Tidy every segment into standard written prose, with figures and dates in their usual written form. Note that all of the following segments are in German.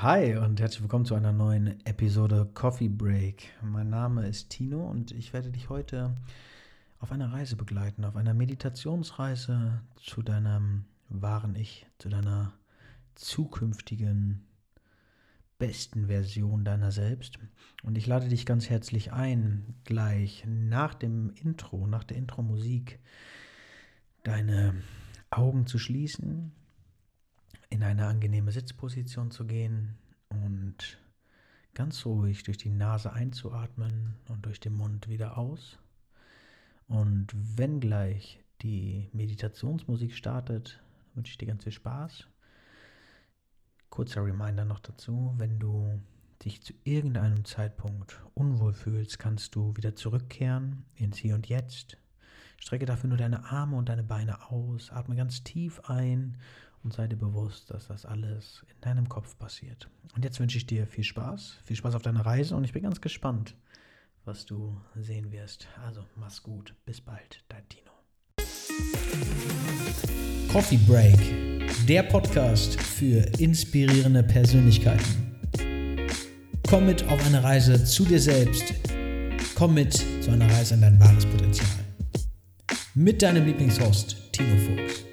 Hi und herzlich willkommen zu einer neuen Episode Coffee Break. Mein Name ist Tino und ich werde dich heute auf einer Reise begleiten, auf einer Meditationsreise zu deinem wahren Ich, zu deiner zukünftigen, besten Version deiner selbst. Und ich lade dich ganz herzlich ein, gleich nach dem Intro, nach der Intro-Musik, deine Augen zu schließen, in eine angenehme Sitzposition zu gehen und ganz ruhig durch die Nase einzuatmen und durch den Mund wieder aus. Und wenn gleich die Meditationsmusik startet, wünsche ich dir ganz viel Spaß. Kurzer Reminder noch dazu, wenn du dich zu irgendeinem Zeitpunkt unwohl fühlst, kannst du wieder zurückkehren ins Hier und Jetzt. Strecke dafür nur deine Arme und deine Beine aus, atme ganz tief ein und sei dir bewusst, dass das alles in deinem Kopf passiert. Und jetzt wünsche ich dir viel Spaß auf deiner Reise und ich bin ganz gespannt, was du sehen wirst. Also mach's gut, bis bald, dein Tino. Coffee Break, der Podcast für inspirierende Persönlichkeiten. Komm mit auf eine Reise zu dir selbst. Komm mit zu einer Reise in dein wahres Potenzial. Mit deinem Lieblingshost, Tino Fuchs.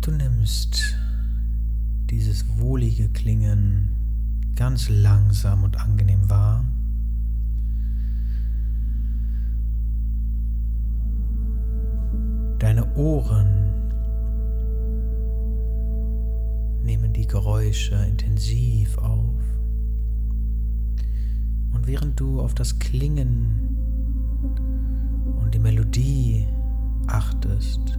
Du nimmst dieses wohlige Klingen ganz langsam und angenehm wahr. Deine Ohren nehmen die Geräusche intensiv auf. Und während du auf das Klingen und die Melodie achtest,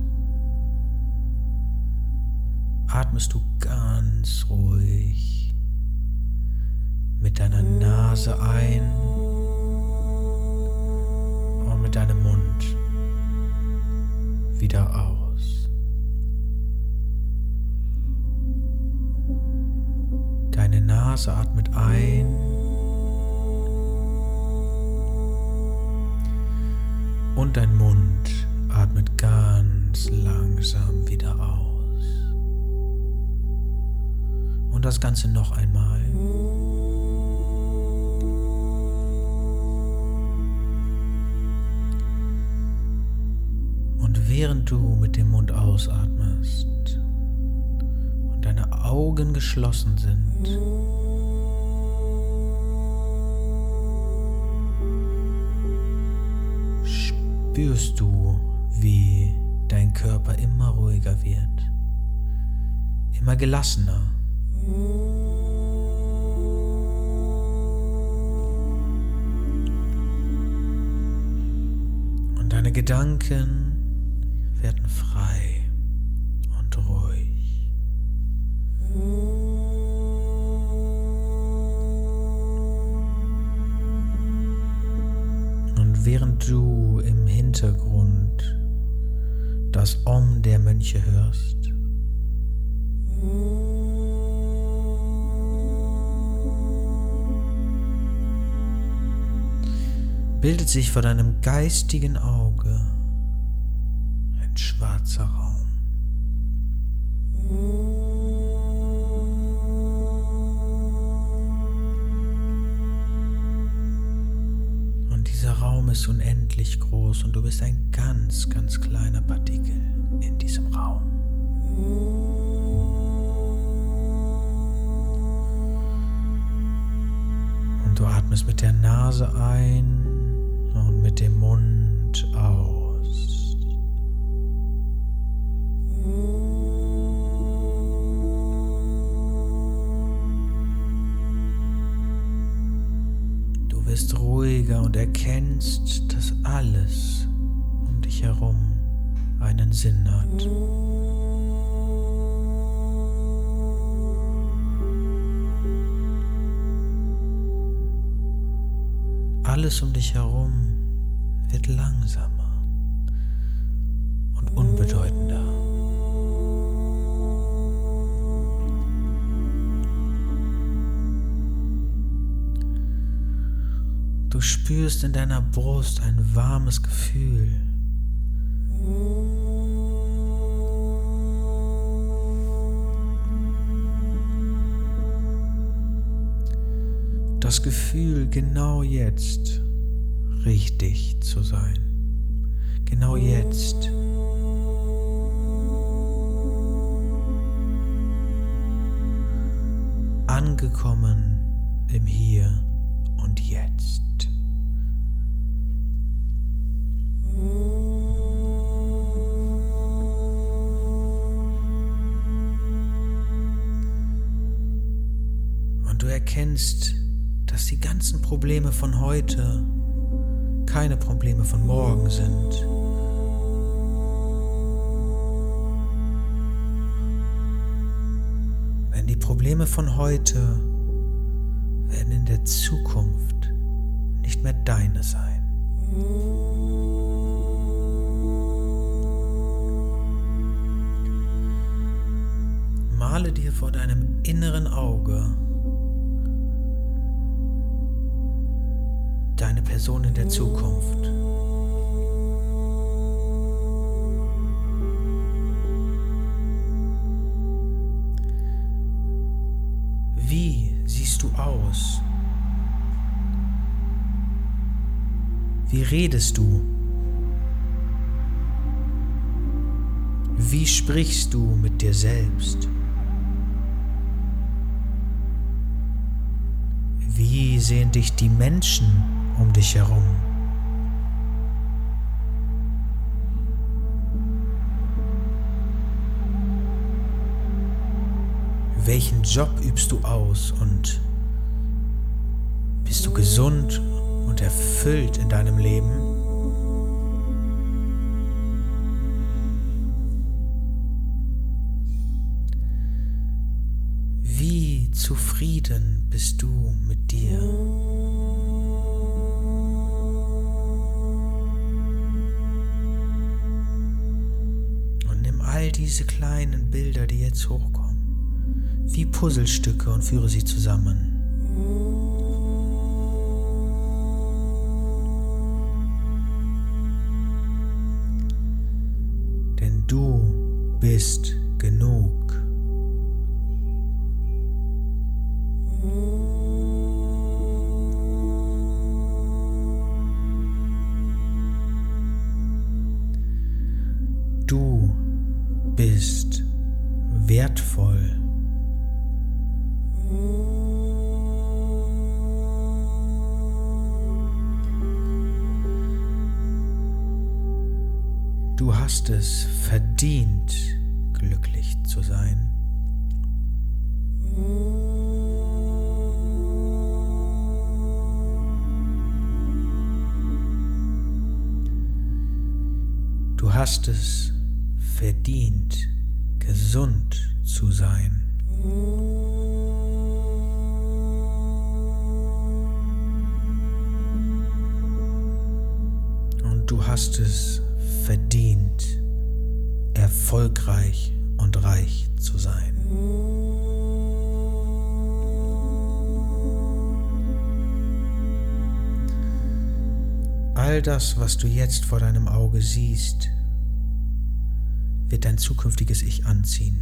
atmest du ganz ruhig mit deiner Nase ein und mit deinem Mund wieder aus. Deine Nase atmet ein und dein Mund atmet ganz langsam wieder aus. Und das Ganze noch einmal. Und während du mit dem Mund ausatmest und deine Augen geschlossen sind, spürst du, wie dein Körper immer ruhiger wird, immer gelassener. Und deine Gedanken werden frei und ruhig. Und während du im Hintergrund das Om der Mönche hörst, bildet sich vor deinem geistigen Auge ein schwarzer Raum. Und dieser Raum ist unendlich groß und du bist ein ganz, ganz kleiner Partikel in diesem Raum. Und du atmest mit der Nase ein und mit dem Mund aus. Du wirst ruhiger und erkennst, dass alles um dich herum einen Sinn hat. Alles um dich herum wird langsamer und unbedeutender. Du Du spürst in deiner Brust ein warmes Gefühl. Das Gefühl, genau jetzt richtig zu sein. Genau jetzt. Angekommen im Hier und Jetzt. Und du erkennst, dass die ganzen Probleme von heute keine Probleme von morgen sind. Denn die Probleme von heute werden in der Zukunft nicht mehr deine sein. Male dir vor deinem inneren Auge deine Person in der Zukunft. Wie siehst du aus? Wie redest du? Wie sprichst du mit dir selbst? Wie sehen dich die Menschen um dich herum? Welchen Job übst du aus und bist du gesund und erfüllt in deinem Leben? Wie zufrieden bist du mit dir? All diese kleinen Bilder, die jetzt hochkommen, wie Puzzlestücke, und führe sie zusammen. Denn du bist genug. Bist wertvoll. Du hast es verdient, glücklich zu sein. Du hast es verdient, gesund zu sein. Und du hast es verdient, erfolgreich und reich zu sein. All das, was du jetzt vor deinem Auge siehst, wird dein zukünftiges Ich anziehen.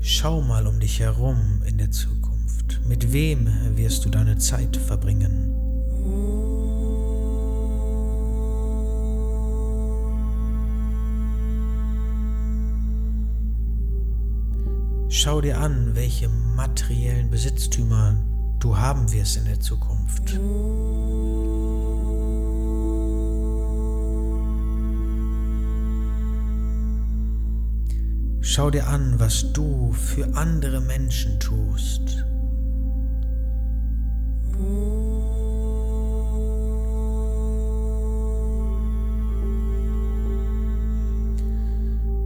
Schau mal um dich herum in der Zukunft. Mit wem wirst du deine Zeit verbringen? Schau dir an, welche materiellen Besitztümer du haben wirst in der Zukunft. Schau dir an, was du für andere Menschen tust.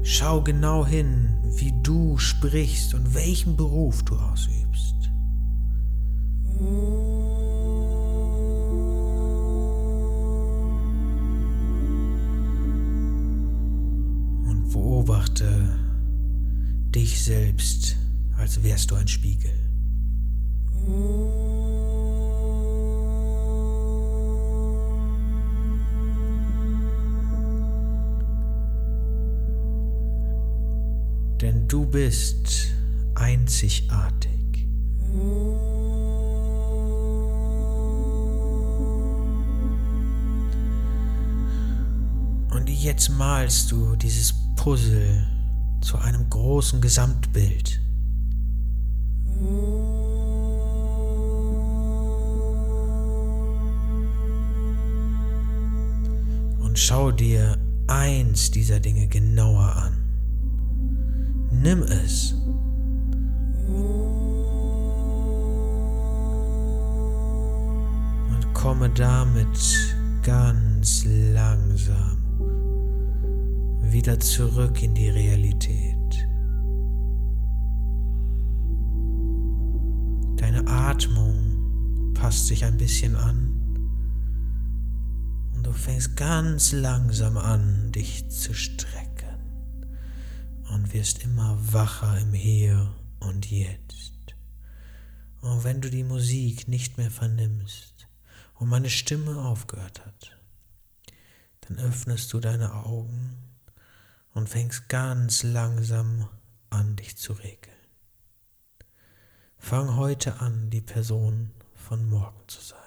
Schau genau hin, wie du sprichst und welchen Beruf du ausübst. Und beobachte, dich selbst, als wärst du ein Spiegel. Denn du bist einzigartig. Und jetzt malst du dieses Puzzle zu einem großen Gesamtbild. Und schau dir eins dieser Dinge genauer an. Nimm es. Und komme damit ganz langsam wieder zurück in die Realität. Deine Atmung passt sich ein bisschen an und du fängst ganz langsam an, dich zu strecken und wirst immer wacher im Hier und Jetzt. Und wenn du die Musik nicht mehr vernimmst und meine Stimme aufgehört hat, dann öffnest du deine Augen und fängst ganz langsam an, dich zu regeln. Fang heute an, die Person von morgen zu sein.